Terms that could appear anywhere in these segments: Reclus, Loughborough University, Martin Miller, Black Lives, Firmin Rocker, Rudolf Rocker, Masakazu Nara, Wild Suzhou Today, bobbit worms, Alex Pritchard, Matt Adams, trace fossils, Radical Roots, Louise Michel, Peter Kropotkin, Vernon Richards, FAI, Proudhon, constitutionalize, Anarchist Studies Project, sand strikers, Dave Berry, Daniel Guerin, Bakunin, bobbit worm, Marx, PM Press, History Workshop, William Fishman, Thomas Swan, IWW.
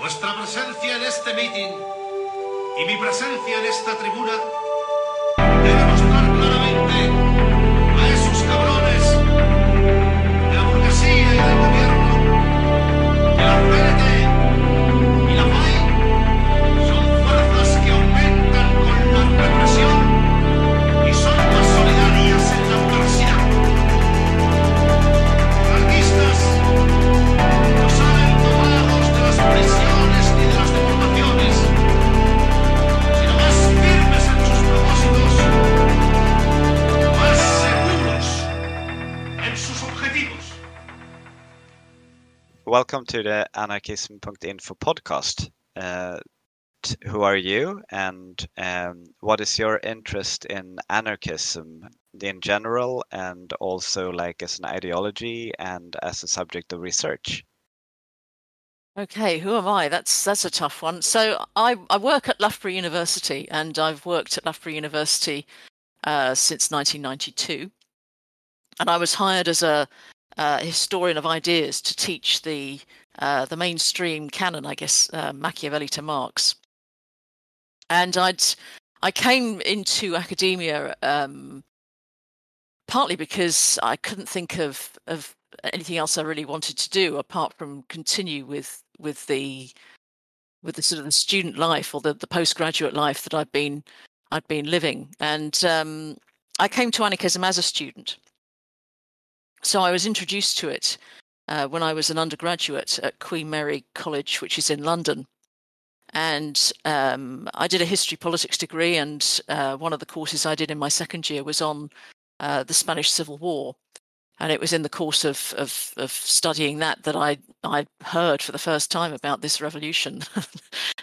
Vuestra presencia en este mitin y mi presencia en esta tribuna debe mostrar claramente a esos cabrones de la burguesía y del gobierno que la CNT y la FAI son fuerzas que aumentan con la represión y son más solidarias en la adversidad. Anarquistas no salen tomados de las presiones. Welcome to the anarkism.info podcast. Who are you, and what is your interest in anarchism in general, and also like as an ideology and as a subject of research? Okay, who am I? That's a tough one. So I work at Loughborough University, and I've worked at Loughborough University since 1992, and I was hired as a historian of ideas to teach the mainstream canon, I guess, Machiavelli to Marx. And I came into academia partly because I couldn't think of anything else I really wanted to do apart from continue with the sort of the student life or the postgraduate life that I'd been living. And I came to anarchism as a student. So I was introduced to it when I was an undergraduate at Queen Mary College, which is in London. And I did a history politics degree, and one of the courses I did in my second year was on the Spanish Civil War. And it was in the course of studying that I heard for the first time about this revolution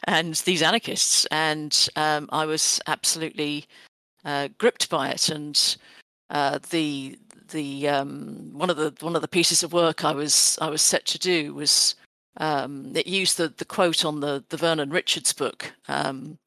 and these anarchists. And I was absolutely gripped by it. And one of the pieces of work I was set to do was it used the quote on the Vernon Richards book. I'm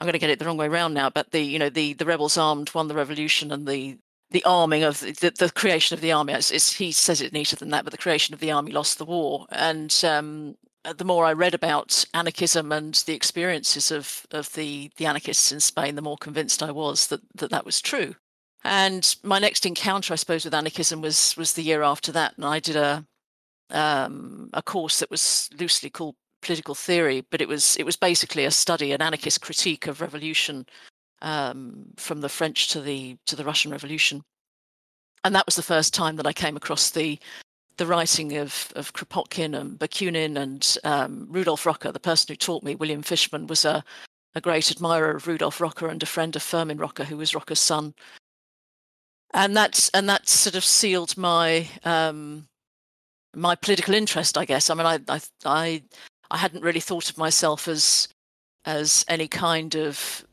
going to get it the wrong way round now, but the rebels armed won the revolution, and the arming of the creation of the army. He says it neater than that, but the creation of the army lost the war. And the more I read about anarchism and the experiences of the anarchists in Spain, the more convinced I was that was true. And my next encounter, I suppose, with anarchism was the year after that, and I did a course that was loosely called political theory, but it was basically a study, an anarchist critique of revolution, from the French to the Russian Revolution. And that was the first time that I came across the writing of Kropotkin and Bakunin and Rudolf Rocker. The person who taught me, William Fishman, was a great admirer of Rudolf Rocker and a friend of Firmin Rocker, who was Rocker's son. And that sort of sealed my my political interest, I guess. I mean, I hadn't really thought of myself as any kind of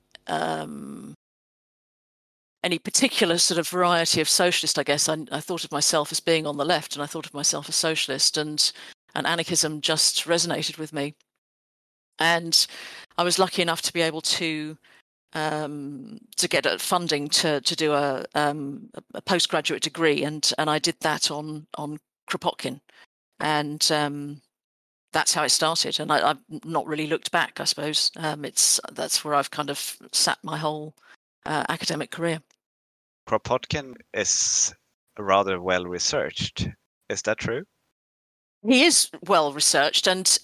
any particular sort of variety of socialist. I guess I thought of myself as being on the left, and I thought of myself as socialist, and anarchism just resonated with me. And I was lucky enough to be able to get funding to do a postgraduate degree, and I did that on Kropotkin, and that's how it started. And I've not really looked back, I suppose. That's where I've kind of sat my whole academic career. Kropotkin is rather well researched. Is that true? He is well researched, and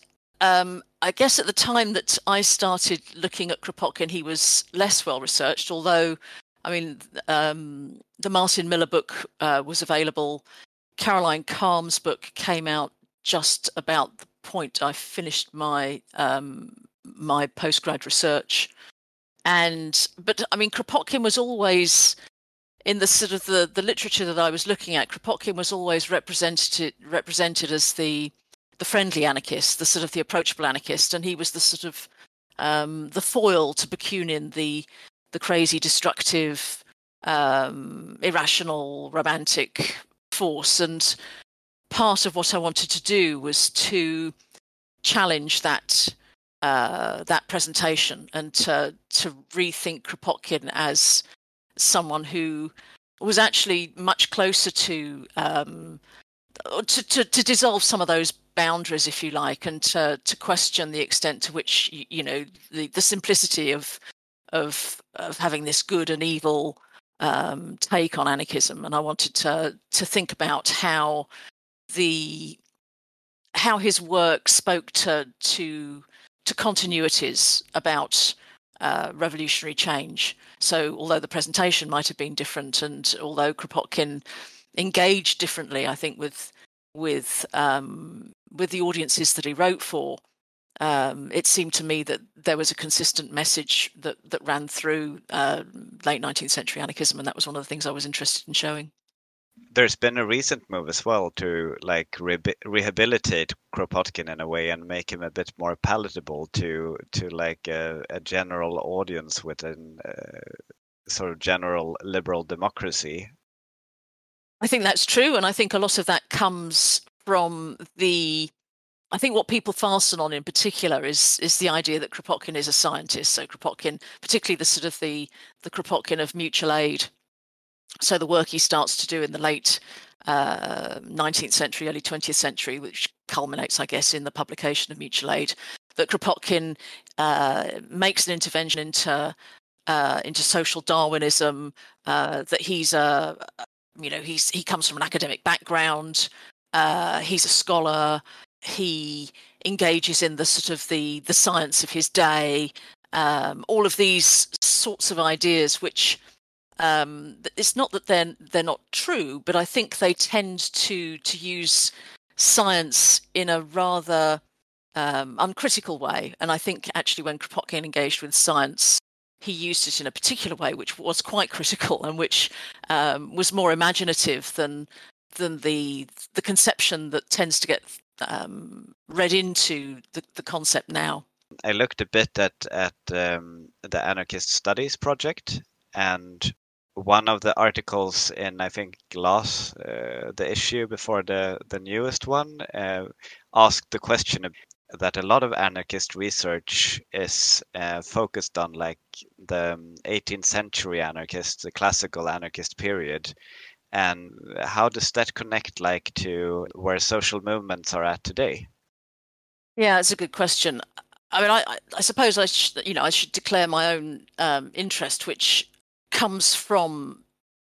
I guess at the time that I started looking at Kropotkin, he was less well-researched, although, I mean, the Martin Miller book was available. Caroline Calm's book came out just about the point I finished my postgrad research. But, I mean, Kropotkin was always, in the sort of the literature that I was looking at, Kropotkin was always represented as the friendly anarchist, the sort of the approachable anarchist, and he was the sort of the foil to Bakunin, the crazy, destructive, irrational, romantic force. And part of what I wanted to do was to challenge that presentation and to rethink Kropotkin as someone who was actually much closer to to dissolve some of those boundaries, if you like, and to question the extent to which, you know, the simplicity of having this good and evil take on anarchism. And I wanted to think about how his work spoke to continuities about revolutionary change. So although the presentation might have been different, and although Kropotkin engaged differently, I think, with the audiences that he wrote for, it seemed to me that there was a consistent message that ran through late 19th century anarchism, and that was one of the things I was interested in showing. There's been a recent move as well to rehabilitate Kropotkin in a way and make him a bit more palatable to a general audience within sort of general liberal democracy. I think that's true, and I think a lot of that comes from I think what people fasten on in particular is the idea that Kropotkin is a scientist. So Kropotkin, particularly the sort of the Kropotkin of mutual aid. So the work he starts to do in the late 19th century, early 20th century, which culminates, I guess, in the publication of Mutual Aid, that Kropotkin makes an intervention into social Darwinism, that he comes from an academic background, he's a scholar, he engages in the sort of the science of his day, all of these sorts of ideas which... it's not that they're not true, but I think they tend to use science in a rather uncritical way. And I think actually when Kropotkin engaged with science, he used it in a particular way, which was quite critical and which was more imaginative than the conception that tends to get read into the concept now. I looked a bit at the Anarchist Studies Project. And one of the articles in, I think, last the issue before the newest one, asked the question that a lot of anarchist research is focused on, like, the 18th century anarchist, the classical anarchist period. And how does that connect, like, to where social movements are at today? Yeah, it's a good question. I mean, I suppose I should declare my own interest, which comes from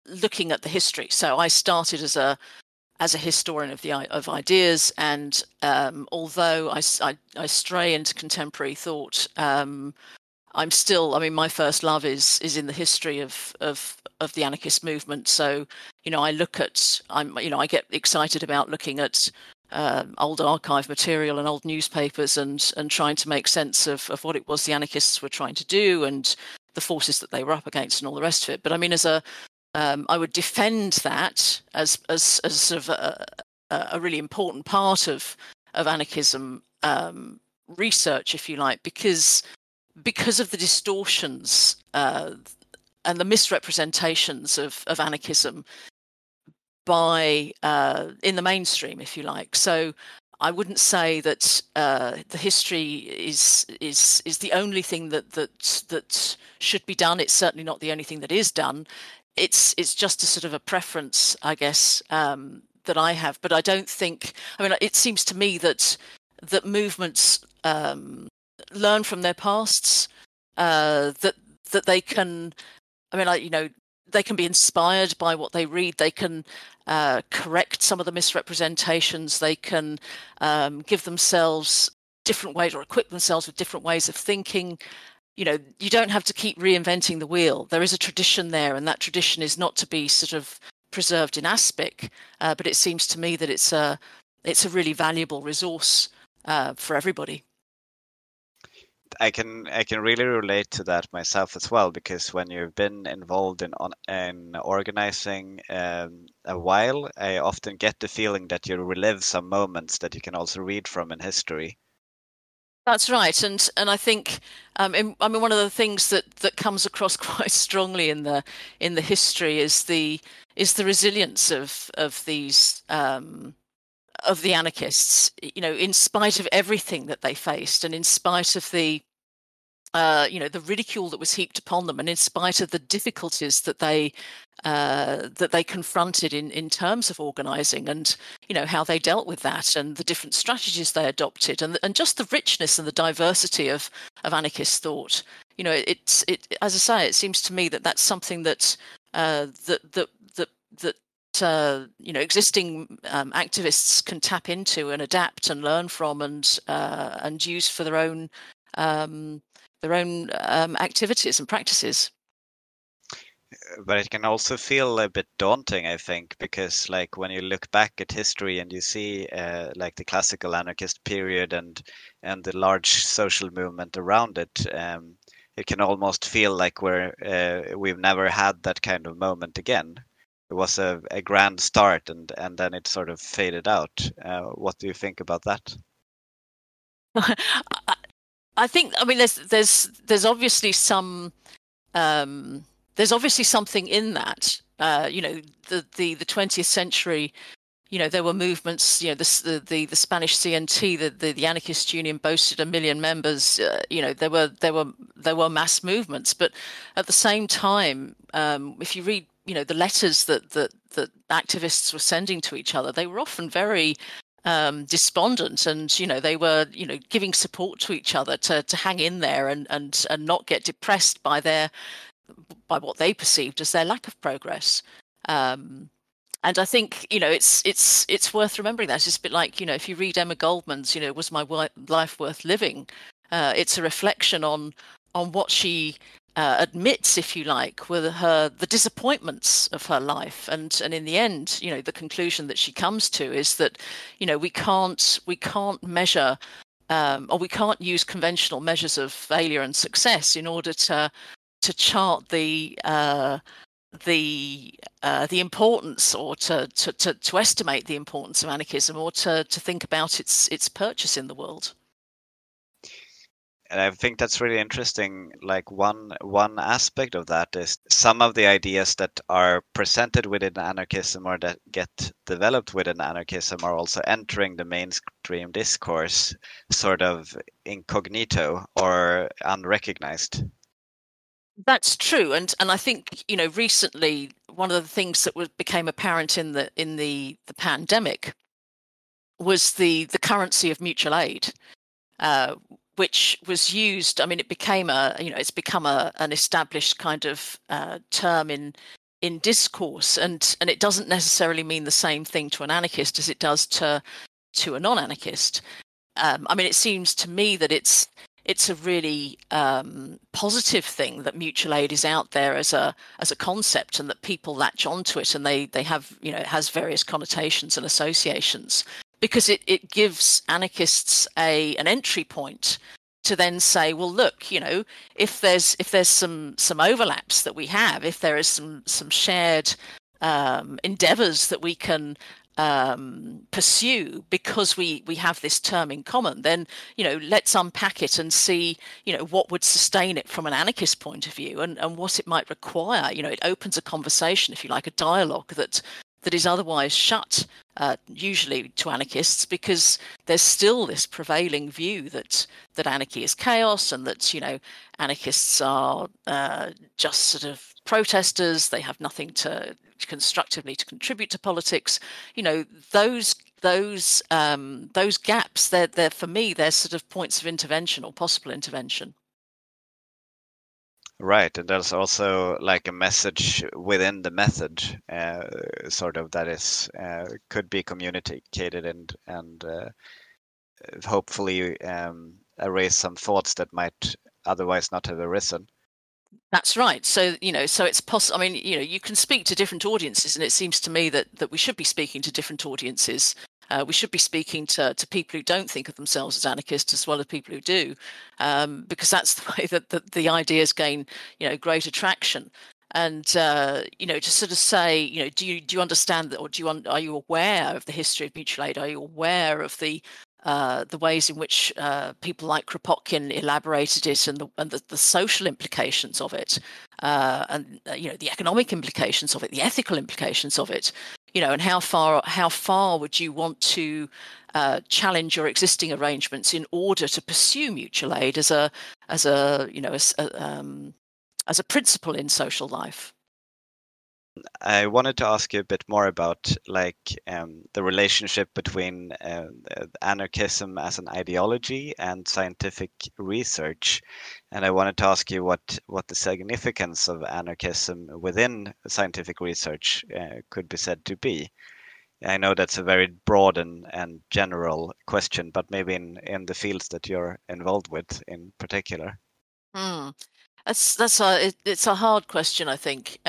looking at the history. So I started as a historian of ideas, and although I stray into contemporary thought, I'm still. I mean, my first love is in the history of the anarchist movement. So I get excited about looking at old archive material and old newspapers and trying to make sense of what it was the anarchists were trying to do and the forces that they were up against and all the rest of it. But I mean, I would defend that as sort of a really important part of anarchism research, if you like, because of the distortions and the misrepresentations of anarchism by in the mainstream, if you like. So I wouldn't say that the history is the only thing that should be done. It's certainly not the only thing that is done. It's just a sort of a preference, I guess, that I have. But I don't think. I mean, it seems to me that movements learn from their pasts. That they can. I mean, they can be inspired by what they read. They can correct some of the misrepresentations. They can give themselves different ways or equip themselves with different ways of thinking. You know, you don't have to keep reinventing the wheel. There is a tradition there, and that tradition is not to be sort of preserved in aspic. But it seems to me that it's a really valuable resource for everybody. I can really relate to that myself as well, because when you've been involved in organizing a while, I often get the feeling that you relive some moments that you can also read from in history. That's right, and I think one of the things that comes across quite strongly in the history is the resilience of these. Of the anarchists, you know, in spite of everything that they faced, and in spite of the the ridicule that was heaped upon them, and in spite of the difficulties that they confronted in terms of organising, and how they dealt with that, and the different strategies they adopted, and just the richness and the diversity of anarchist thought. It's as I say, it seems to me that that's something that existing activists can tap into and adapt and learn from and use for their own. Activities and practices. But it can also feel a bit daunting, I think, because when you look back at history and you see the classical anarchist period and the large social movement around it, it can almost feel like we've never had that kind of moment again. It was a grand start and then it sort of faded out. What do you think about that? I think, there's obviously some, there's obviously something in that, the 20th century, there were movements, the Spanish CNT, the anarchist union boasted 1 million members, there were mass movements, but at the same time, if you read, the letters that activists were sending to each other, they were often very, despondent, and they were giving support to each other to hang in there and not get depressed by what they perceived as their lack of progress. And I think it's worth remembering that. It's just a bit like if you read Emma Goldman's Was My Life Worth Living? It's a reflection on what she admits, if you like, were the disappointments of her life, and in the end, the conclusion that she comes to is that we can't measure or we can't use conventional measures of failure and success in order to chart the importance, or to estimate the importance of anarchism, or to think about its purchase in the world. And I think that's really interesting. One aspect of that is some of the ideas that are presented within anarchism, or that get developed within anarchism, are also entering the mainstream discourse sort of incognito or unrecognized. That's true, and I think recently one of the things that became apparent in the pandemic was the currency of mutual aid. Which was used. It became an established kind of term in discourse, and it doesn't necessarily mean the same thing to an anarchist as it does to a non-anarchist. It seems to me that it's a really positive thing that mutual aid is out there as a concept, and that people latch onto it, and they have it has various connotations and associations. Because it gives anarchists an entry point to then say, well, look, if there's some overlaps that we have, if there is some shared endeavours that we can pursue because we have this term in common, then let's unpack it and see what would sustain it from an anarchist point of view, and what it might require. It opens a conversation, if you like, a dialogue that is otherwise shut, usually to anarchists, because there's still this prevailing view that anarchy is chaos, and that anarchists are just sort of protesters. They have nothing to constructively to contribute to politics. Those gaps. They're for me, they're sort of points of intervention or possible intervention. Right, and there's also a message within the method, sort of, that is could be communicated and hopefully erase some thoughts that might otherwise not have arisen. That's right. So it's possible. You can speak to different audiences, and it seems to me that we should be speaking to different audiences. We should be speaking to people who don't think of themselves as anarchists as well as people who do, because that's the way that the ideas gain, great attraction. And just sort of say, do you understand that, or are you aware of the history of mutual aid? Are you aware of the ways in which people like Kropotkin elaborated it, and the social implications of it, and the economic implications of it, the ethical implications of it? And how far would you want to challenge your existing arrangements in order to pursue mutual aid as a principle in social life. I wanted to ask you a bit more about the relationship between anarchism as an ideology and scientific research, and I wanted to ask you what the significance of anarchism within scientific research could be said to be. I know that's a very broad and general question, but maybe in the fields that you're involved with in particular. It's a hard question, I think.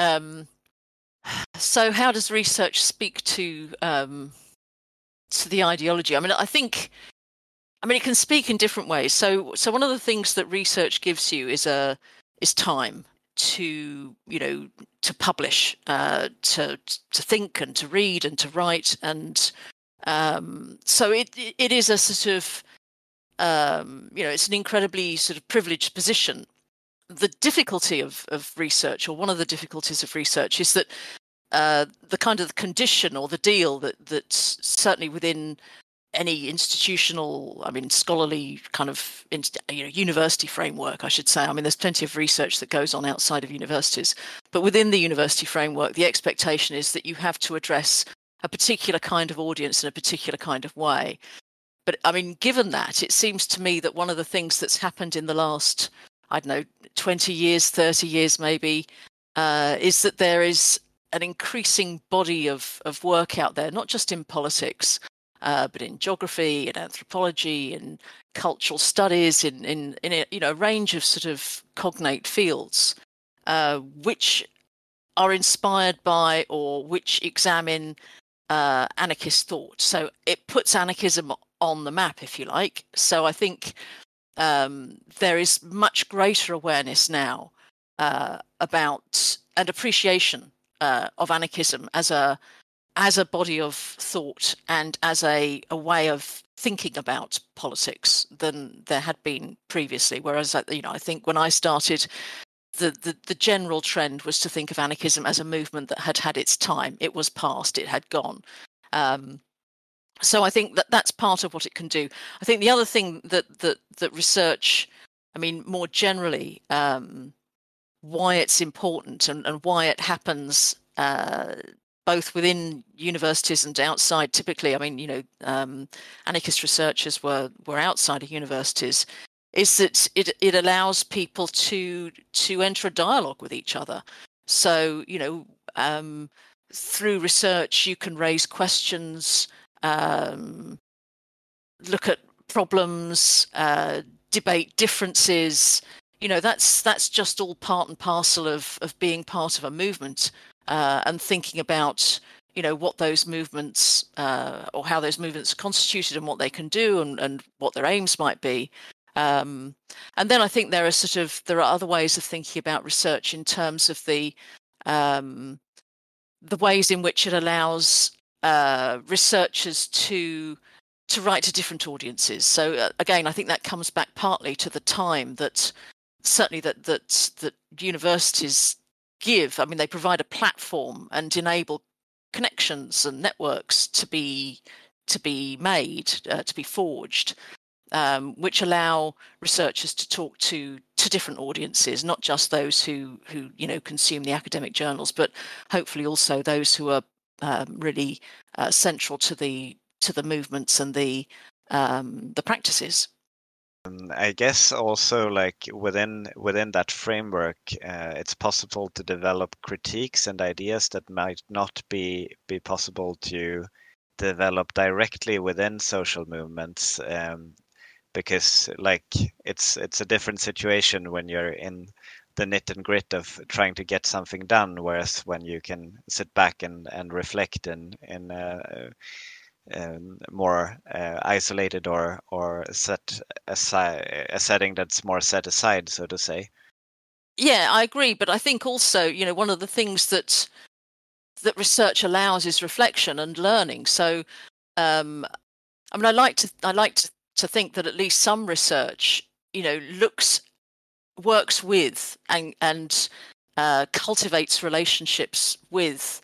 So how does research speak to the ideology? I mean, it can speak in different ways. So one of the things that research gives you is time to publish, to think and to read and to write, and so it is a sort of it's an incredibly sort of privileged position. The difficulty of research, or one of the difficulties of research, is that the kind of condition or the deal that's certainly within any institutional, scholarly kind of university framework, I should say. I mean, there's plenty of research that goes on outside of universities, but within the university framework, the expectation is that you have to address a particular kind of audience in a particular kind of way. But I mean, given that, it seems to me that one of the things that's happened in the last 20 years, 30 years maybe, is that there is an increasing body of work out there, not just in politics, but in geography and anthropology and cultural studies, in a range of sort of cognate fields, which are inspired by or which examine anarchist thought. So it puts anarchism on the map, if you like. So I think there is much greater awareness now about and appreciation of anarchism as a body of thought and as a way of thinking about politics than there had been previously. Whereas, I think when I started, the general trend was to think of anarchism as a movement that had had its time. It was past. It had gone. So I think that's part of what it can do. I think the other thing that research, more generally, why it's important and why it happens both within universities and outside. Typically, anarchist researchers were outside of universities. Is that it allows people to enter a dialogue with each other. So through research, you can raise questions. Look at problems, debate differences. That's just all part and parcel of being part of a movement and thinking about what those movements or how those movements are constituted and what they can do and what their aims might be. And then I think there are other ways of thinking about research in terms of the ways in which it allows researchers to write to different audiences. So again, I think that comes back partly to the time that universities give. They provide a platform and enable connections and networks to be made, to be forged, which allow researchers to talk to different audiences, not just those who consume the academic journals, but hopefully also those who are really central to the movements and the practices. I guess also within that framework, it's possible to develop critiques and ideas that might not be possible to develop directly within social movements, because it's a different situation when you're in the nit and grit of trying to get something done, whereas when you can sit back and reflect in a more isolated or set aside, a setting that's more set aside, so to say. Yeah, I agree, but I think also one of the things that research allows is reflection and learning. So I like to think that at least some research works with and cultivates relationships with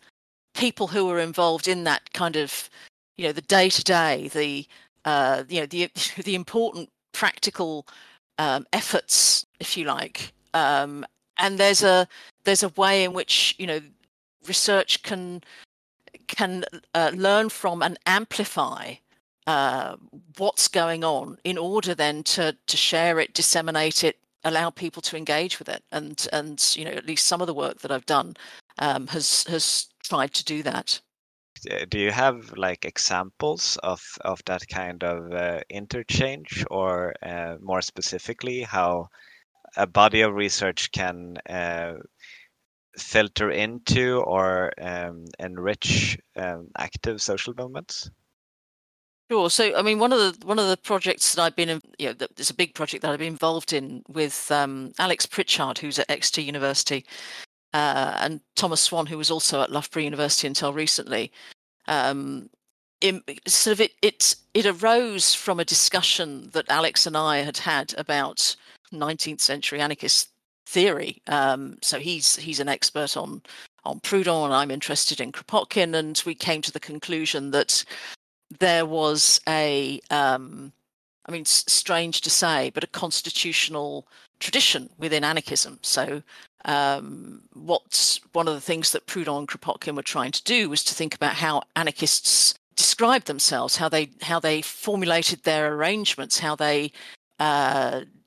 people who are involved in that kind of the day to day, the the important practical efforts, if you like. And there's a way in which, you know, research can learn from and amplify what's going on in order then to share it, disseminate it, allow people to engage with it. And you know, at least some of the work that I've done has tried to do that. Do you have like examples of that kind of interchange, or more specifically how a body of research can filter into or enrich active social movements? Sure. So, I mean, one of the projects that I've been, there's a big project that I've been involved in with Alex Pritchard, who's at Exeter University, and Thomas Swan, who was also at Loughborough University until recently. It arose from a discussion that Alex and I had about 19th century anarchist theory. So he's an expert on Proudhon. I'm interested in Kropotkin, and we came to the conclusion that there was a, strange to say, but a constitutional tradition within anarchism. So one of the things that Proudhon and Kropotkin were trying to do was to think about how anarchists described themselves, how they formulated their arrangements, how they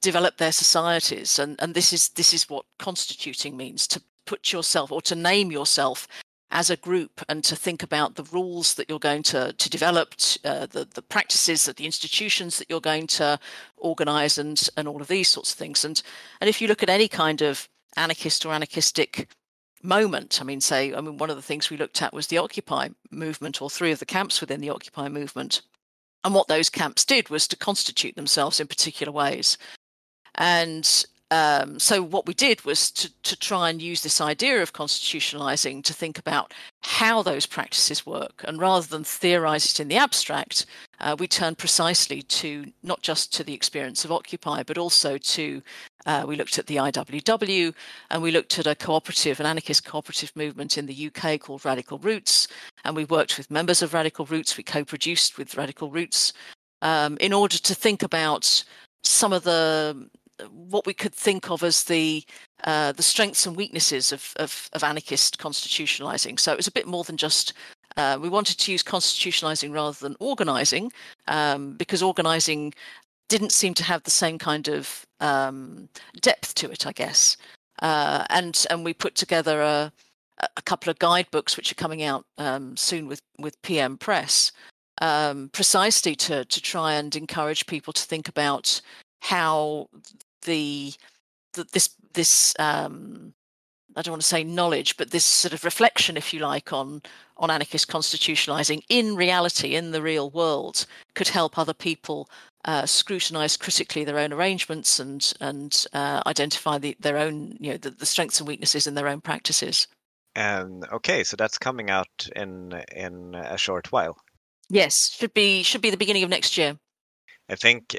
developed their societies, and this is what constituting means: to put yourself or to name yourself as a group, and to think about the rules that you're going to develop, the practices, the institutions that you're going to organise, and all of these sorts of things. And if you look at any kind of anarchist or anarchistic moment, one of the things we looked at was the Occupy movement, or three of the camps within the Occupy movement. And what those camps did was to constitute themselves in particular ways. And so what we did was to try and use this idea of constitutionalizing to think about how those practices work. And rather than theorize it in the abstract, we turned precisely to not just to the experience of Occupy, but also to, we looked at the IWW, and we looked at an anarchist cooperative movement in the UK called Radical Roots. And we worked with members of Radical Roots. We co-produced with Radical Roots in order to think about some of what we could think of as the strengths and weaknesses of anarchist constitutionalizing. So it was a bit more than just, we wanted to use constitutionalizing rather than organizing, because organizing didn't seem to have the same kind of depth to it, I guess. And we put together a couple of guidebooks which are coming out soon with PM Press, precisely to try and encourage people to think about how this I don't want to say knowledge, but this sort of reflection, if you like, on anarchist constitutionalizing in reality, in the real world, could help other people scrutinize critically their own arrangements and identify their own, the strengths and weaknesses in their own practices. Okay, so that's coming out in a short while. Yes, should be the beginning of next year. I think,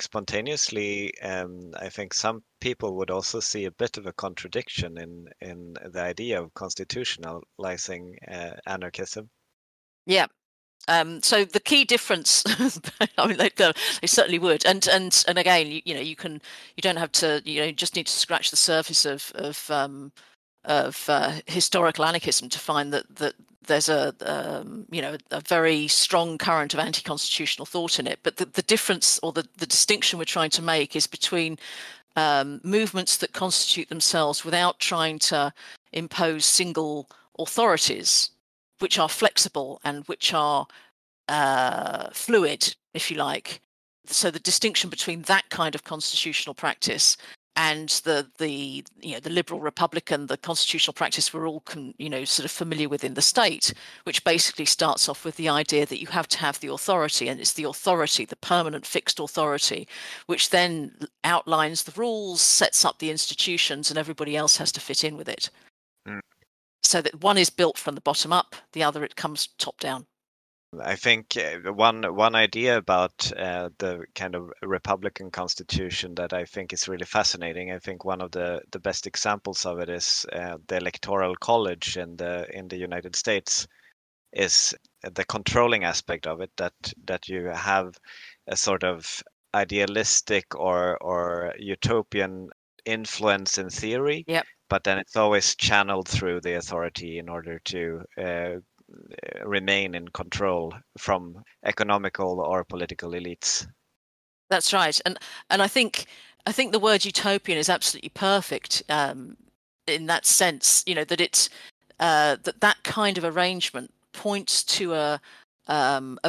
spontaneously, I think some people would also see a bit of a contradiction in the idea of constitutionalizing anarchism. Yeah. So the key difference, they certainly would. And again, you don't have to, you just need to scratch the surface of historical anarchism to find that there's a very strong current of anti-constitutional thought in it. But the difference, or the distinction we're trying to make, is between movements that constitute themselves without trying to impose single authorities, which are flexible and which are fluid, if you like. So the distinction between that kind of constitutional practice and the liberal republican, the constitutional practice we're all sort of familiar with in the state, which basically starts off with the idea that you have to have the authority, and it's the authority, the permanent fixed authority, which then outlines the rules, sets up the institutions, and everybody else has to fit in with it. Mm. So that one is built from the bottom up, the other it comes top down. I think one idea about the kind of republican constitution that I think is really fascinating, I think one of the best examples of it is the Electoral College in the United States is the controlling aspect of it, that you have a sort of idealistic or utopian influence in theory, yep. But then it's always channeled through the authority in order to remain in control from economical or political elites. That's right, and I think the word utopian is absolutely perfect in that sense. You know that it's that kind of arrangement points to a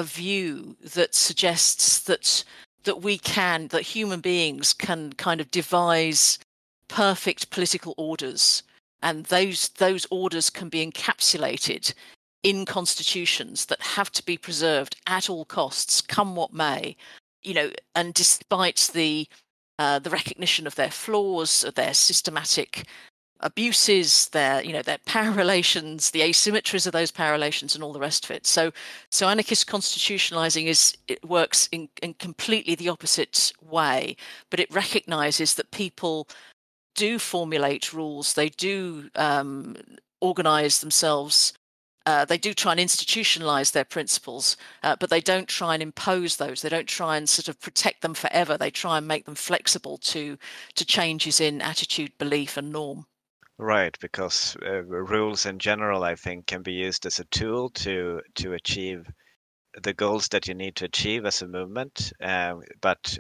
view that suggests that we can, that human beings can kind of devise perfect political orders, and those orders can be encapsulated in constitutions that have to be preserved at all costs, come what may, you know, and despite the recognition of their flaws, of their systematic abuses, their power relations, the asymmetries of those power relations, and all the rest of it. So anarchist constitutionalizing works in completely the opposite way, but it recognizes that people do formulate rules, they do organize themselves. They do try and institutionalize their principles, but they don't try and impose those. They don't try and sort of protect them forever. They try and make them flexible to changes in attitude, belief, and norm. Right, because rules in general, I think, can be used as a tool to achieve the goals that you need to achieve as a movement, but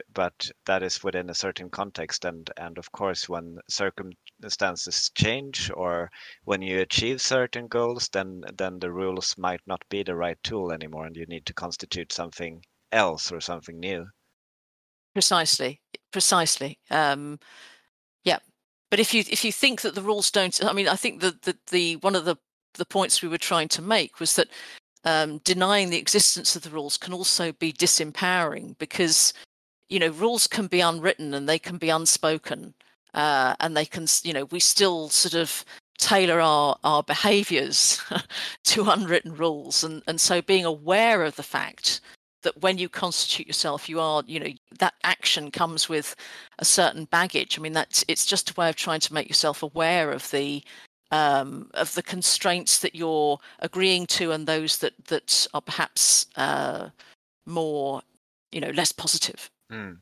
that is within a certain context, and of course when circumstances change or when you achieve certain goals, then the rules might not be the right tool anymore, and you need to constitute something else or something new. Precisely. Yeah, but if you think that the rules don't, I mean, I think that the one of the points we were trying to make was that denying the existence of the rules can also be disempowering, because, you know, rules can be unwritten and they can be unspoken, and they can, you know, we still sort of tailor our behaviours to unwritten rules, and so being aware of the fact that when you constitute yourself, you are, you know, that action comes with a certain baggage. I mean, it's just a way of trying to make yourself aware of the constraints that you're agreeing to, and those that are perhaps more, you know, less positive. Mm.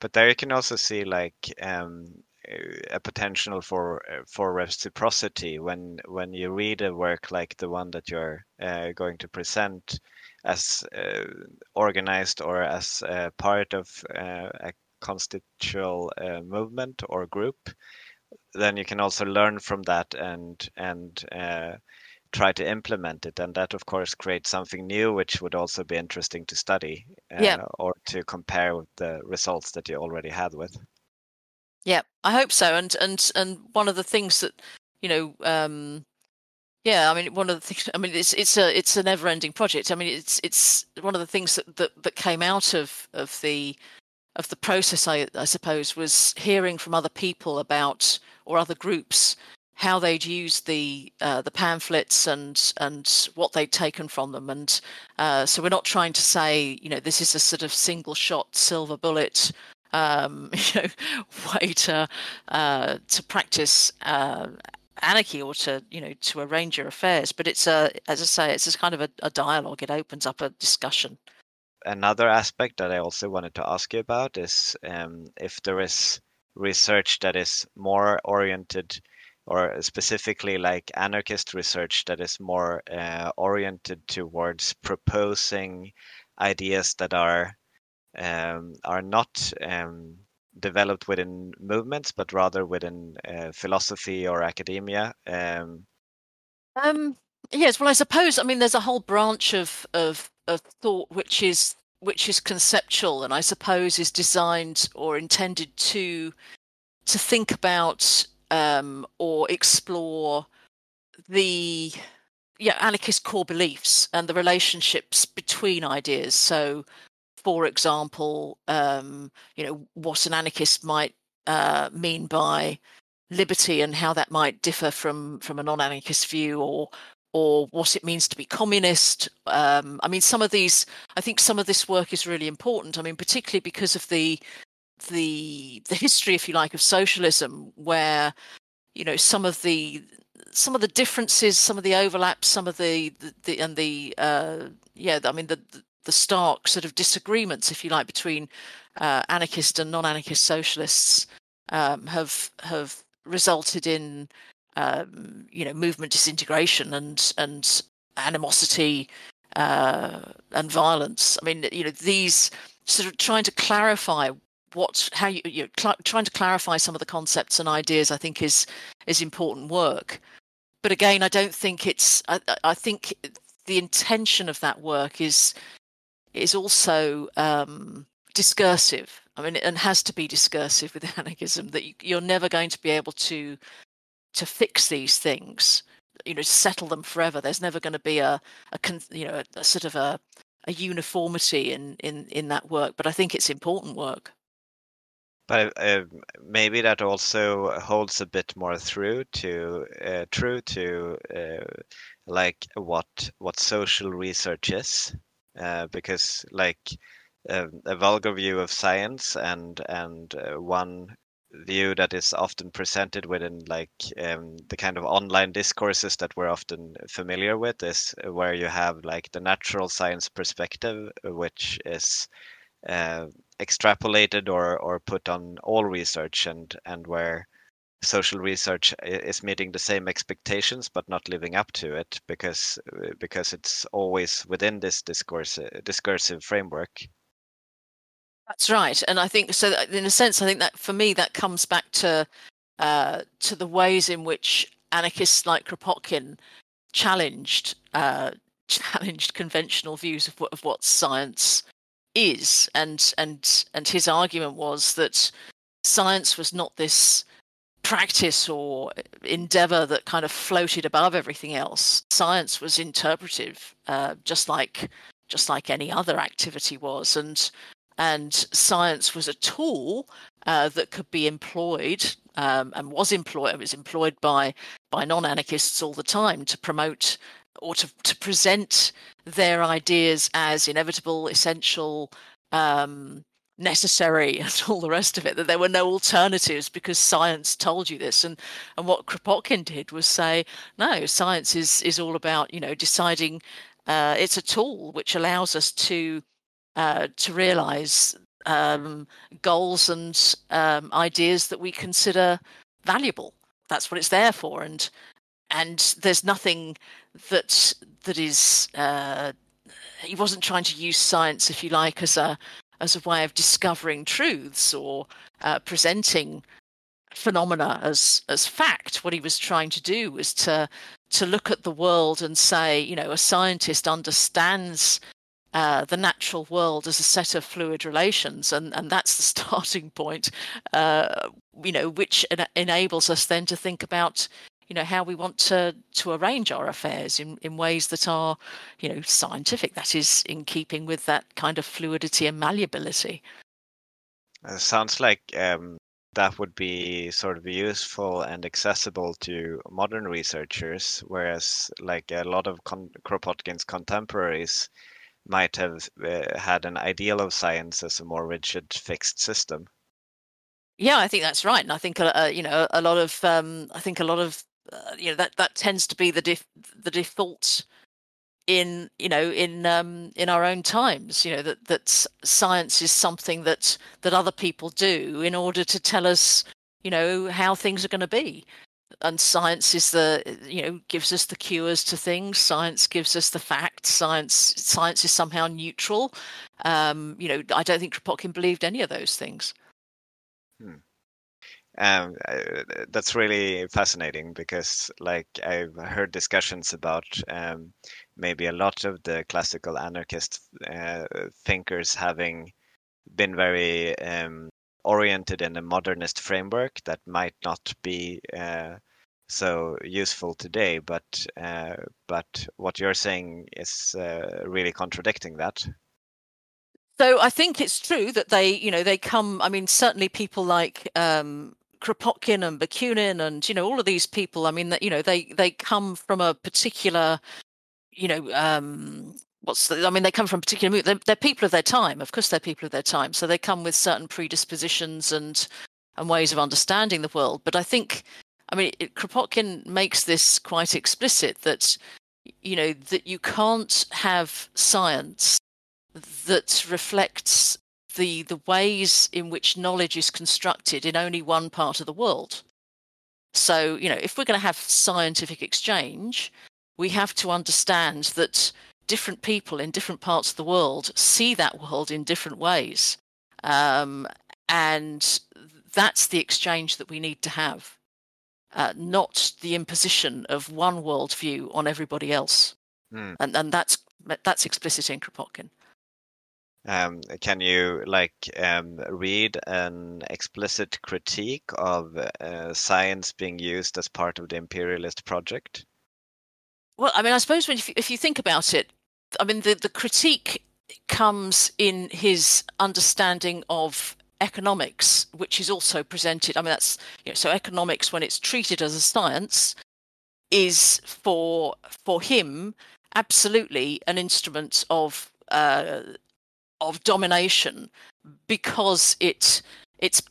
But there you can also see like a potential for reciprocity when you read a work like the one that you're going to present as organized or as part of a constitutional movement or group. Then you can also learn from that and try to implement it, and that of course creates something new, which would also be interesting to study or to compare with the results that you already had with. Yeah, I hope so. And one of the things that, you know, it's a never-ending project. I mean, it's one of the things that came out of the process, I suppose, was hearing from other people about, or other groups, how they'd used the pamphlets and what they'd taken from them. And so we're not trying to say, you know, this is a sort of single shot silver bullet you know, way to practice anarchy, or to, you know, to arrange your affairs. But it's as I say, it's just kind of a dialogue. It opens up a discussion. Another aspect that I also wanted to ask you about is if there is research that is more oriented, or specifically like anarchist research that is more oriented towards proposing ideas that are not developed within movements, but rather within philosophy or academia. Yes, well, I suppose, I mean, there's a whole branch of thought which is conceptual, and I suppose is designed or intended to think about or explore the anarchist core beliefs and the relationships between ideas. So, for example, you know, what an anarchist might mean by liberty and how that might differ from a non-anarchist view, or what it means to be communist. I mean, some of these, I think some of this work is really important. I mean, particularly because of the history, if you like, of socialism, where, you know, some of the some of the differences, some of the overlaps, some of the stark sort of disagreements, if you like, between anarchist and non-anarchist socialists have resulted in movement disintegration and animosity and violence. I mean, these sort of trying to clarify trying to clarify some of the concepts and ideas, I think is important work. But again, I don't think I think the intention of that work is also discursive. I mean, and has to be discursive with anarchism, that you're never going to be able to fix these things, settle them forever. There's never going to be a uniformity in that work. But I think it's important work. But maybe that also holds a bit more true to what social research is, because a vulgar view of science and one view that is often presented within the kind of online discourses that we're often familiar with is where you have the natural science perspective, which is extrapolated or put on all research, and where social research is meeting the same expectations but not living up to it because it's always within this discursive framework. That's right, and I think so. In a sense, I think that for me that comes back to the ways in which anarchists like Kropotkin challenged conventional views of what science is, and his argument was that science was not this practice or endeavor that kind of floated above everything else. Science was interpretive, just like any other activity was, and science was a tool that could be employed and was employed. It was employed by non-anarchists all the time to promote or to present their ideas as inevitable, essential, necessary, and all the rest of it. That there were no alternatives because science told you this. And what Kropotkin did was say, no, science is all about deciding. It's a tool which allows us to realize goals and ideas that we consider valuable. That's what it's there for, and there's nothing that is. He wasn't trying to use science, if you like, as a way of discovering truths or presenting phenomena as fact. What he was trying to do was to look at the world and say, a scientist understands the natural world as a set of fluid relations, and that's the starting point, which enables us then to think about, how we want to arrange our affairs in ways that are, scientific. That is in keeping with that kind of fluidity and malleability. Sounds like that would be sort of useful and accessible to modern researchers, whereas a lot of Kropotkin's contemporaries might have had an ideal of science as a more rigid, fixed system. Yeah, I think that's right, and I think that tends to be the default in our own times. That science is something that other people do in order to tell us how things are going to be. And science is gives us the cures to things. Science gives us the facts. Science is somehow neutral. I don't think Kropotkin believed any of those things. That's really fascinating because, I've heard discussions about maybe a lot of the classical anarchist thinkers having been very oriented in a modernist framework that might not be so useful today, but what you're saying is really contradicting that. So I think it's true that they come. I mean, certainly people like Kropotkin and Bakunin and all of these people. I mean, they come from a particular they come from particular movement. They're people of their time. Of course, they're people of their time. So they come with certain predispositions and ways of understanding the world. But I think I mean, Kropotkin makes this quite explicit, that, you know, that you can't have science that reflects the ways in which knowledge is constructed in only one part of the world. So, you know, if we're going to have scientific exchange, we have to understand that different people in different parts of the world see that world in different ways. And that's the exchange that we need to have, not the imposition of one worldview on everybody else. Mm. And that's explicit in Kropotkin. Can you read an explicit critique of science being used as part of the imperialist project? Well, I mean, I suppose if you think about it, I mean, the critique comes in his understanding of economics, which is also presented. I mean, that's, you know, so economics, when it's treated as a science, is for him absolutely an instrument of domination, because it's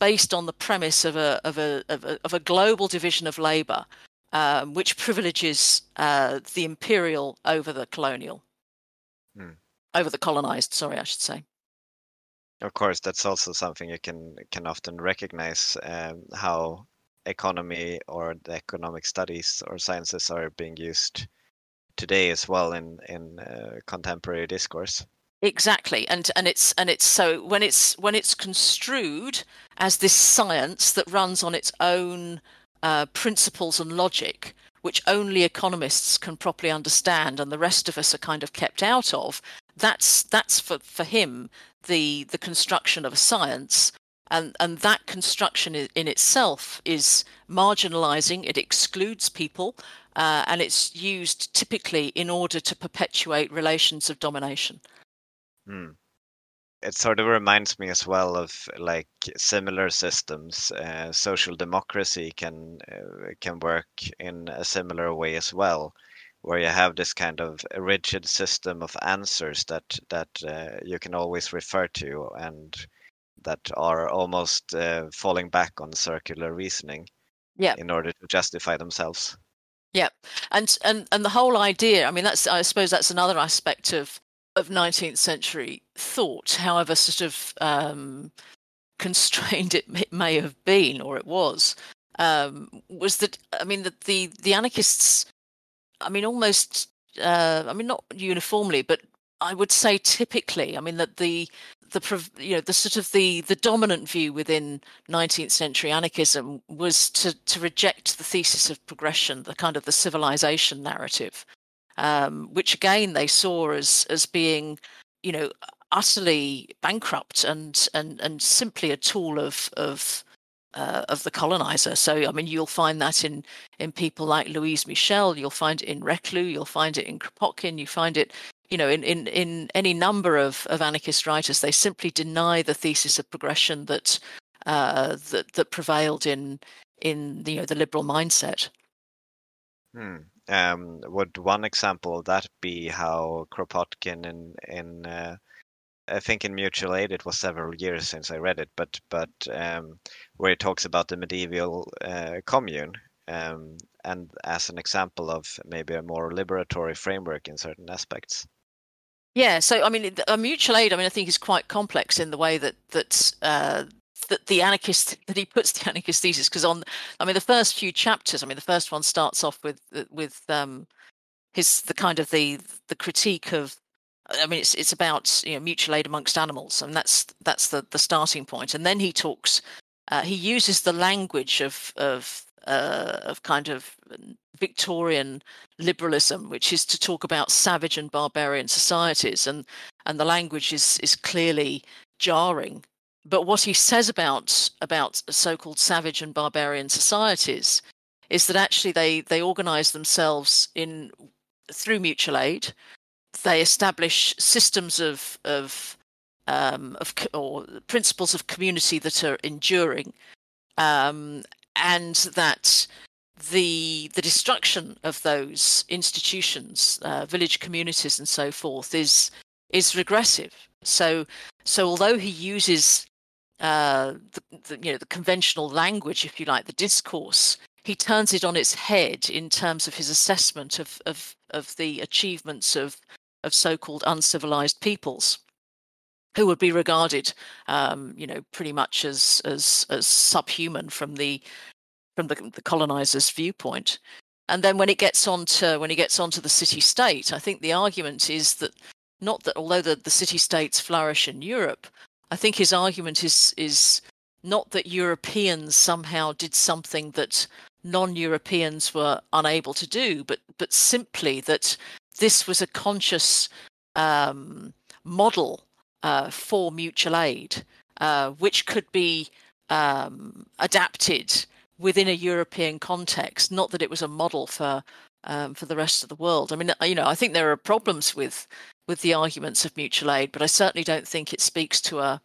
based on the premise of a global division of labour, which privileges the imperial over the colonial, over the colonised. Sorry, I should say. Of course, that's also something you can often recognise, how economy or the economic studies or sciences are being used today as well in contemporary discourse. Exactly, and it's so when it's construed as this science that runs on its own principles and logic, which only economists can properly understand, and the rest of us are kind of kept out of. That's for him the construction of a science, and that construction in itself is marginalising. It excludes people, and it's used typically in order to perpetuate relations of domination. It sort of reminds me as well of similar systems. Social democracy can work in a similar way as well, where you have this kind of rigid system of answers that you can always refer to, and that are almost falling back on circular reasoning, in order to justify themselves. Yeah, and the whole idea. I mean, I suppose that's another aspect of 19th century thought, however sort of constrained it may have been, or it was that, I mean, that the anarchists, I mean, almost, I mean, not uniformly, but I would say typically, I mean, that the you know, the sort of the dominant view within 19th century anarchism was to reject the thesis of progression, the kind of the civilization narrative. Which again they saw as being, you know, utterly bankrupt and simply a tool of the colonizer. So I mean, you'll find that in people like Louise Michel, you'll find it in Reclus, you'll find it in Kropotkin, you find it, you know, in any number of anarchist writers. They simply deny the thesis of progression that prevailed in you know, the liberal mindset. Would one example of that be how Kropotkin in I think in Mutual Aid, it was several years since I read it, but where he talks about the medieval commune, and as an example of maybe a more liberatory framework in certain aspects. Yeah, so I mean, a Mutual Aid, I mean, I think is quite complex in the way that the anarchist, that he puts the anarchist thesis, because on, I mean, the first few chapters, I mean, the first one starts off with the critique of, I mean, it's about, you know, mutual aid amongst animals, and that's the starting point. And then he talks, he uses the language of kind of Victorian liberalism, which is to talk about savage and barbarian societies, and the language is clearly jarring. But what he says about so-called savage and barbarian societies is that actually they organise themselves through mutual aid. They establish systems of or principles of community that are enduring, and that the destruction of those institutions, village communities, and so forth, is regressive. So although he uses the conventional language, if you like, the discourse he turns it on its head in terms of his assessment of the achievements of so-called uncivilized peoples, who would be regarded, you know, pretty much as subhuman from the colonizer's viewpoint. And then when he gets onto the city-state, I think the argument is that although the city-states flourish in Europe, I think his argument is not that Europeans somehow did something that non-Europeans were unable to do, but simply that this was a conscious model for mutual aid, which could be adapted within a European context. Not that it was a model for the rest of the world. I mean, you know, I think there are problems with the arguments of mutual aid, but I certainly don't think it speaks to a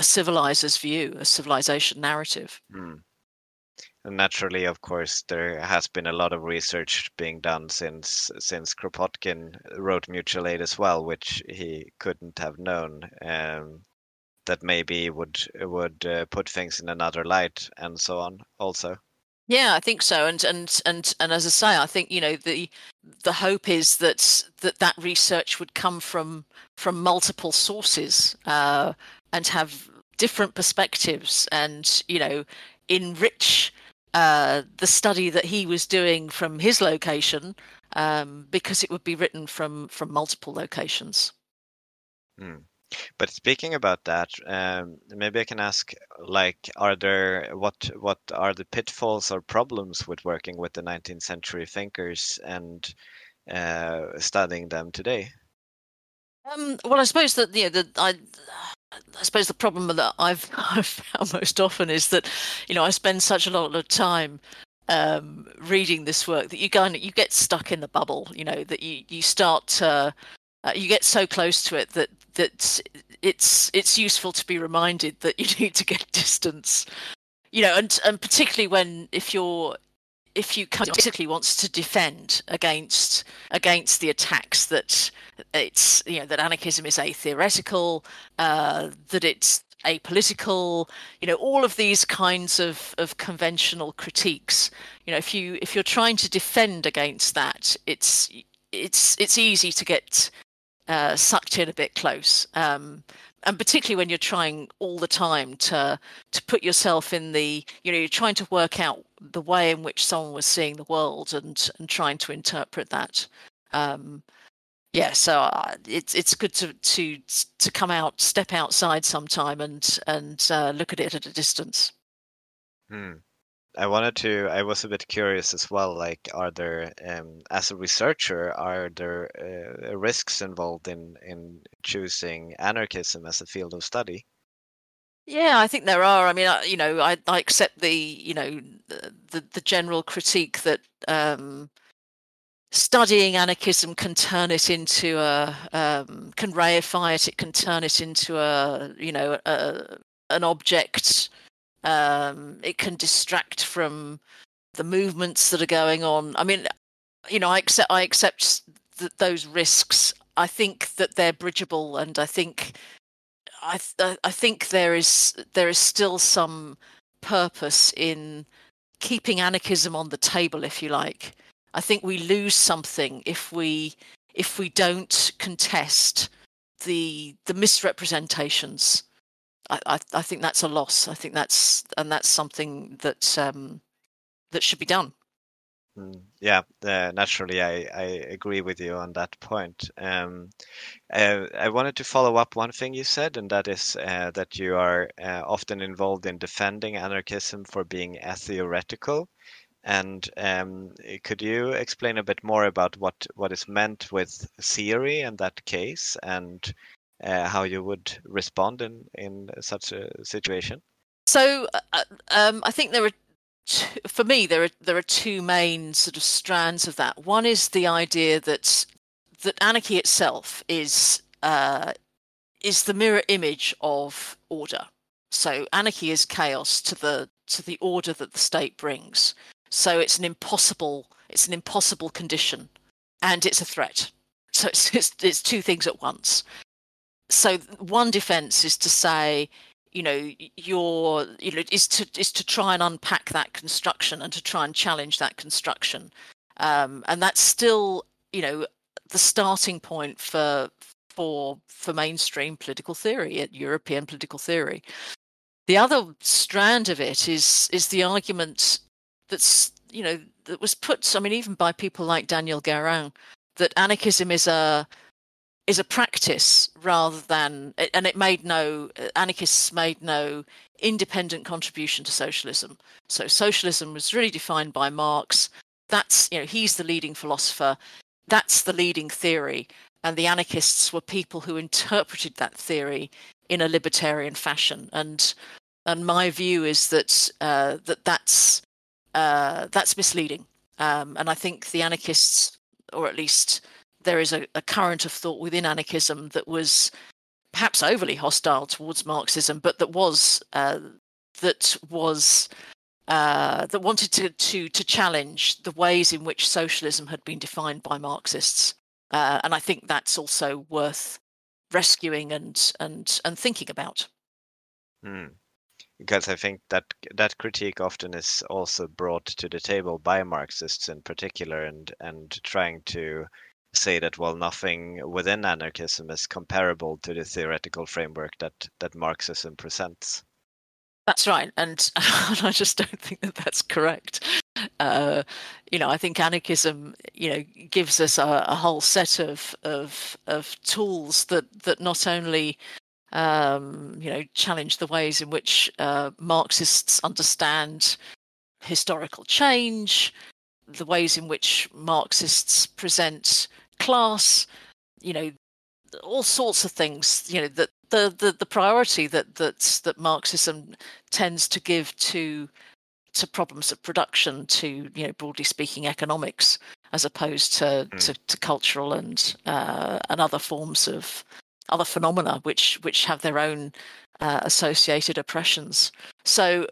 civilizer's view, a civilization narrative. Mm. And naturally, of course, there has been a lot of research being done since Kropotkin wrote Mutual Aid as well, which he couldn't have known, that maybe would put things in another light and so on also. Yeah, I think so. And as I say, I think, you know, the hope is that research would come from multiple sources and have different perspectives and, you know, enrich the study that he was doing from his location, because it would be written from multiple locations. Mm. But speaking about that, maybe I can ask, like, what are the pitfalls or problems with working with the 19th century thinkers and studying them today? Well, I suppose that I suppose the problem that I've found most often is that, you know, I spend such a lot of time reading this work that you get stuck in the bubble. You know, that you start you get so close to it that it's useful to be reminded that you need to get distance. You know, and particularly if you particularly wants to defend against the attacks that it's, you know, that anarchism is atheoretical, that it's apolitical, you know, all of these kinds of conventional critiques. You know, if you're trying to defend against that, it's easy to get sucked in a bit close, and particularly when you're trying all the time to put yourself in the, you know, you're trying to work out the way in which someone was seeing the world and trying to interpret that. It's good to come out, step outside sometime and look at it at a distance. Mm. I was a bit curious as well, like, are there, as a researcher, are there risks involved in choosing anarchism as a field of study? Yeah, I think there are. I mean, I accept the general critique that studying anarchism can turn it into can reify it. It can turn it into an object. It can distract from the movements that are going on. I mean, you know, I accept those risks. I think that they're bridgeable, and I think there is still some purpose in keeping anarchism on the table, if you like. I think we lose something if we don't contest the misrepresentations. I think that's a loss. I think that's something that that should be done. Yeah, naturally, I agree with you on that point. I wanted to follow up one thing you said, and that is that you are often involved in defending anarchism for being atheoretical. And could you explain a bit more about what is meant with theory in that case, and how you would respond in such a situation? So I think there are two main sort of strands of that. One is the idea that anarchy itself is the mirror image of order. So anarchy is chaos to the order that the state brings. So it's an impossible condition, and it's a threat. So it's two things at once. So one defense is to say is to try and unpack that construction and to try and challenge that construction. And that's still, the starting point for mainstream political theory, European political theory. The other strand of it is the argument that was put, even by people like Daniel Guerin, that anarchism is a practice rather than, and anarchists made no independent contribution to socialism. So socialism was really defined by Marx. That's, he's the leading philosopher. That's the leading theory. And the anarchists were people who interpreted that theory in a libertarian fashion. And my view is that's misleading. And I think the anarchists, or at least there is a current of thought within anarchism that was perhaps overly hostile towards Marxism, but that wanted to challenge the ways in which socialism had been defined by Marxists. And I think that's also worth rescuing and thinking about. Mm. Because I think that critique often is also brought to the table by Marxists in particular, and trying to say that, well, nothing within anarchism is comparable to the theoretical framework that Marxism presents. That's right, and I just don't think that's correct. I think anarchism, gives us a whole set of tools that not only challenge the ways in which Marxists understand historical change, the ways in which Marxists present class, all sorts of things, that the priority that Marxism tends to give to problems of production, to broadly speaking economics, as opposed to cultural and other forms of other phenomena which have their own associated oppressions. So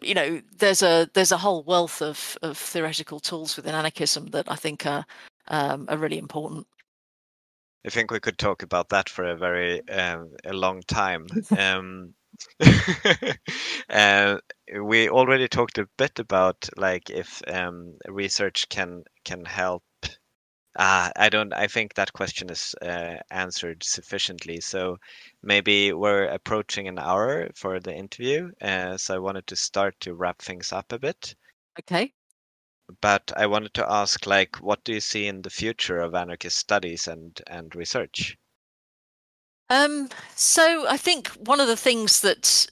there's a whole wealth of theoretical tools within anarchism that I think are really important. I think we could talk about that for a very a long time. We already talked a bit about if research can help. I think that question is answered sufficiently. So maybe we're approaching an hour for the interview. So I wanted to start to wrap things up a bit. Okay. But I wanted to ask, what do you see in the future of anarchist studies and research? So I think one of the things that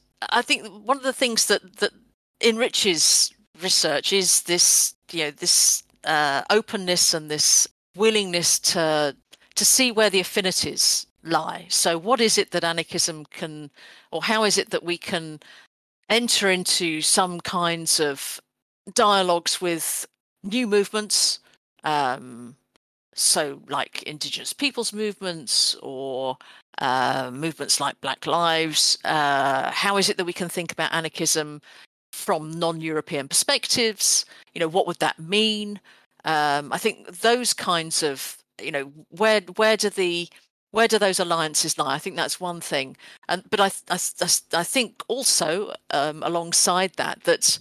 enriches research is this, this openness and this willingness to see where the affinities lie. So what is it that anarchism can, or how is it that we can enter into some kinds of dialogues with new movements, so like indigenous peoples movements or movements like Black Lives? How is it that we can think about anarchism from non-European perspectives? What would that mean? I think those kinds of, where do those alliances lie? I think that's one thing. But I think also alongside that.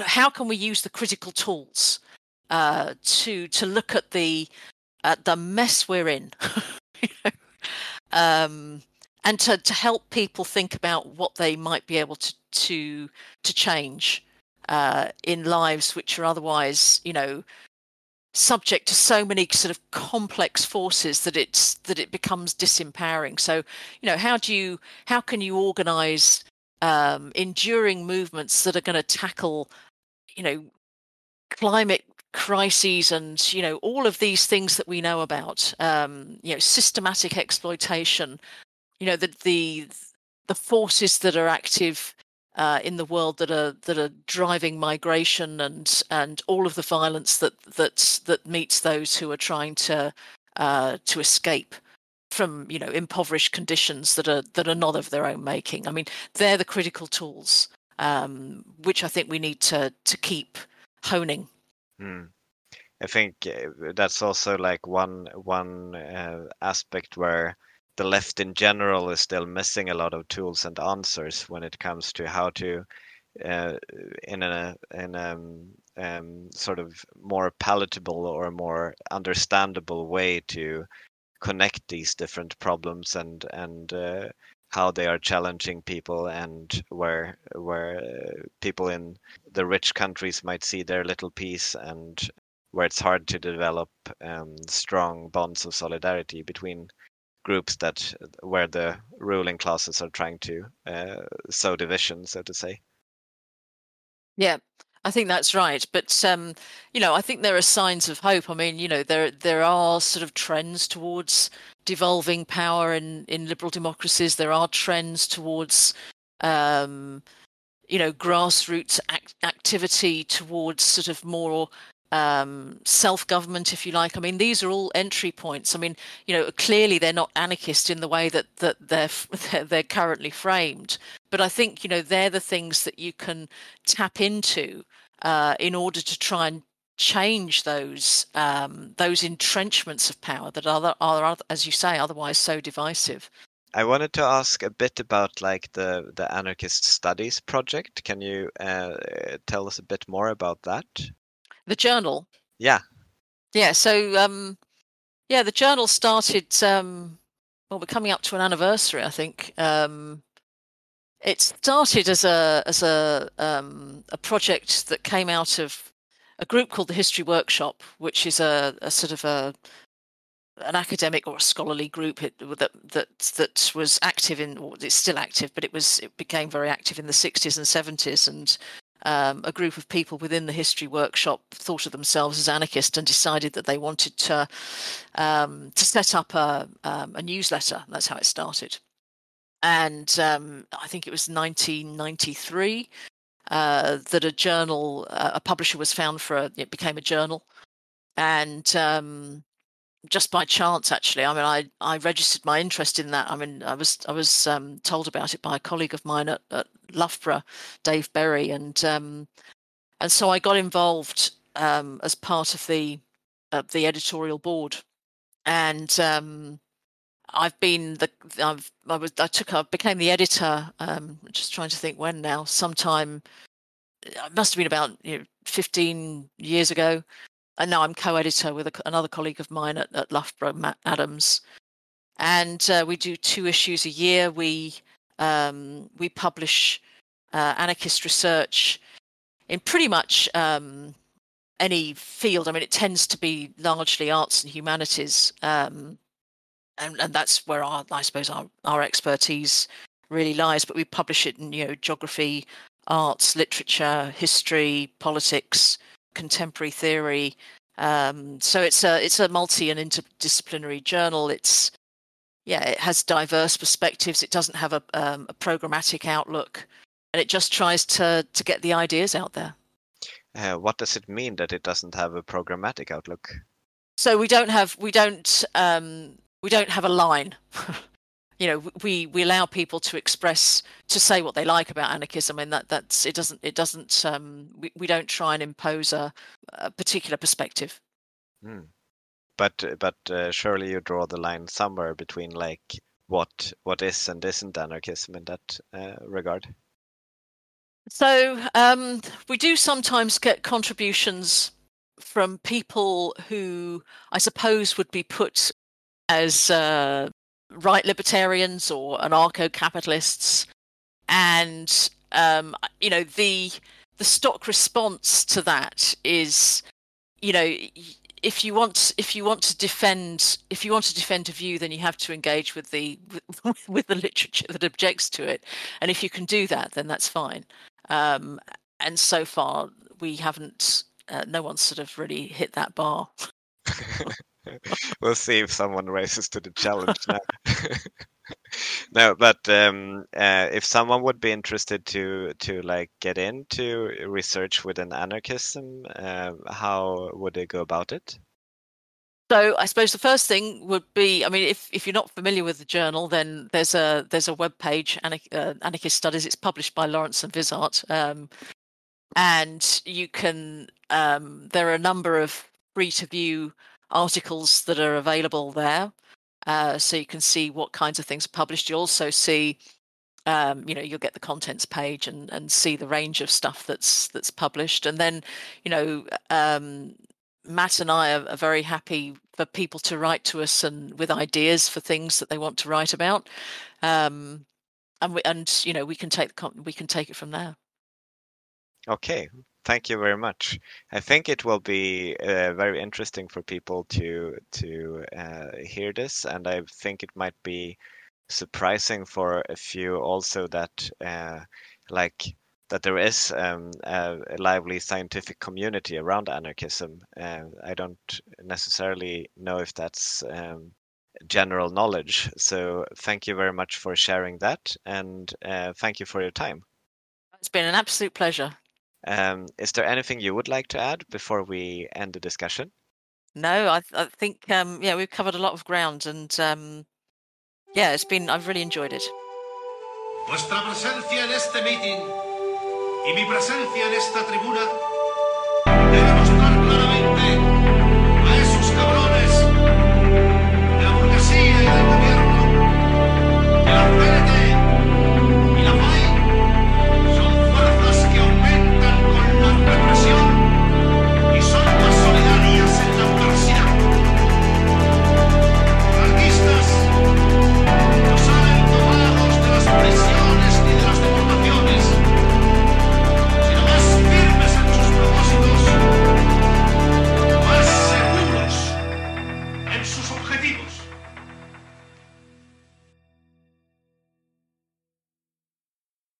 How can we use the critical tools to look at the mess we're in, and to help people think about what they might be able to change in lives which are otherwise subject to so many sort of complex forces that it becomes disempowering. So how can you organise enduring movements that are going to tackle, climate crises and, all of these things that we know about, systematic exploitation, the forces that are active in the world that are driving migration and all of the violence that meets those who are trying to escape from impoverished conditions that are not of their own making. They're the critical tools which I think we need to keep honing. I think that's also one aspect where the left in general is still missing a lot of tools and answers when it comes to how to, in a sort of more palatable or more understandable way, to connect these different problems and how they are challenging people, and where people in the rich countries might see their little piece, and where it's hard to develop strong bonds of solidarity between groups where the ruling classes are trying to sow division, so to say. Yeah, I think that's right. But, I think there are signs of hope. I mean, there are sort of trends towards devolving power in liberal democracies. There are trends towards, grassroots activity, towards sort of more self-government, if you like. I mean, these are all entry points. I mean, clearly they're not anarchist in the way that they're currently framed. But I think, they're the things that you can tap into in order to try and change those entrenchments of power that are, as you say, otherwise so divisive. I wanted to ask a bit about the Anarchist Studies Project. Can you tell us a bit more about that? The journal. Yeah. So, the journal started. We're coming up to an anniversary, I think. It started as a project that came out of a group called the History Workshop, which is a sort of an academic or a scholarly group that was active in, or it's still active, but it became very active in the 60s and 70s, and a group of people within the History Workshop thought of themselves as anarchists and decided that they wanted to set up a newsletter. That's how it started. And I think it was 1993 that a journal, a publisher was found it became a journal. And just by chance, actually, I mean, I registered my interest in that. I mean, I was told about it by a colleague of mine at Loughborough, Dave Berry, and so I got involved as part of the editorial board, and I became the editor. Just trying to think when now. Sometime it must have been about 15 years ago. And now I'm co-editor with another colleague of mine at Loughborough, Matt Adams, and we do 2 issues a year. We publish anarchist research in pretty much any field. I mean, it tends to be largely arts and humanities, and that's where our expertise really lies. But we publish it in geography, arts, literature, history, politics, contemporary theory, so it's a multi and interdisciplinary journal. It has diverse perspectives. It doesn't have a programmatic outlook, and it just tries to get the ideas out there. What does it mean that it doesn't have a programmatic outlook? So we don't have a line. We allow people to say what they like about anarchism, and we don't try and impose a particular perspective. But surely you draw the line somewhere between what is and isn't anarchism in that regard. So we do sometimes get contributions from people who I suppose would be put as right libertarians or anarcho-capitalists, and the stock response to that is, if you want to defend a view, then you have to engage with the literature that objects to it, and if you can do that, then that's fine. And so far, we haven't. No one's sort of really hit that bar. We'll see if someone rises to the challenge now. No, but if someone would be interested to get into research within anarchism, how would they go about it? So I suppose the first thing would be, I mean, if you're not familiar with the journal, then there's a web page, Anarchist Studies. It's published by Lawrence and Wishart, and you can. There are a number of free to view articles that are available there, So you can see what kinds of things are published. You also see, you'll get the contents page and see the range of stuff that's published. And then, Matt and I are very happy for people to write to us and with ideas for things that they want to write about. We can take it from there. Okay. Thank you very much. I think it will be very interesting for people to hear this, and I think it might be surprising for a few also that that there is a lively scientific community around anarchism. I don't necessarily know if that's general knowledge. So thank you very much for sharing that, and thank you for your time. It's been an absolute pleasure. Is there anything you would like to add before we end the discussion? No, I think we've covered a lot of ground, and I've really enjoyed it. Vuestra presencia en este meeting y mi presencia en esta tribuna debe mostrar claramente a esos cabrones de la burguesía y del gobierno que la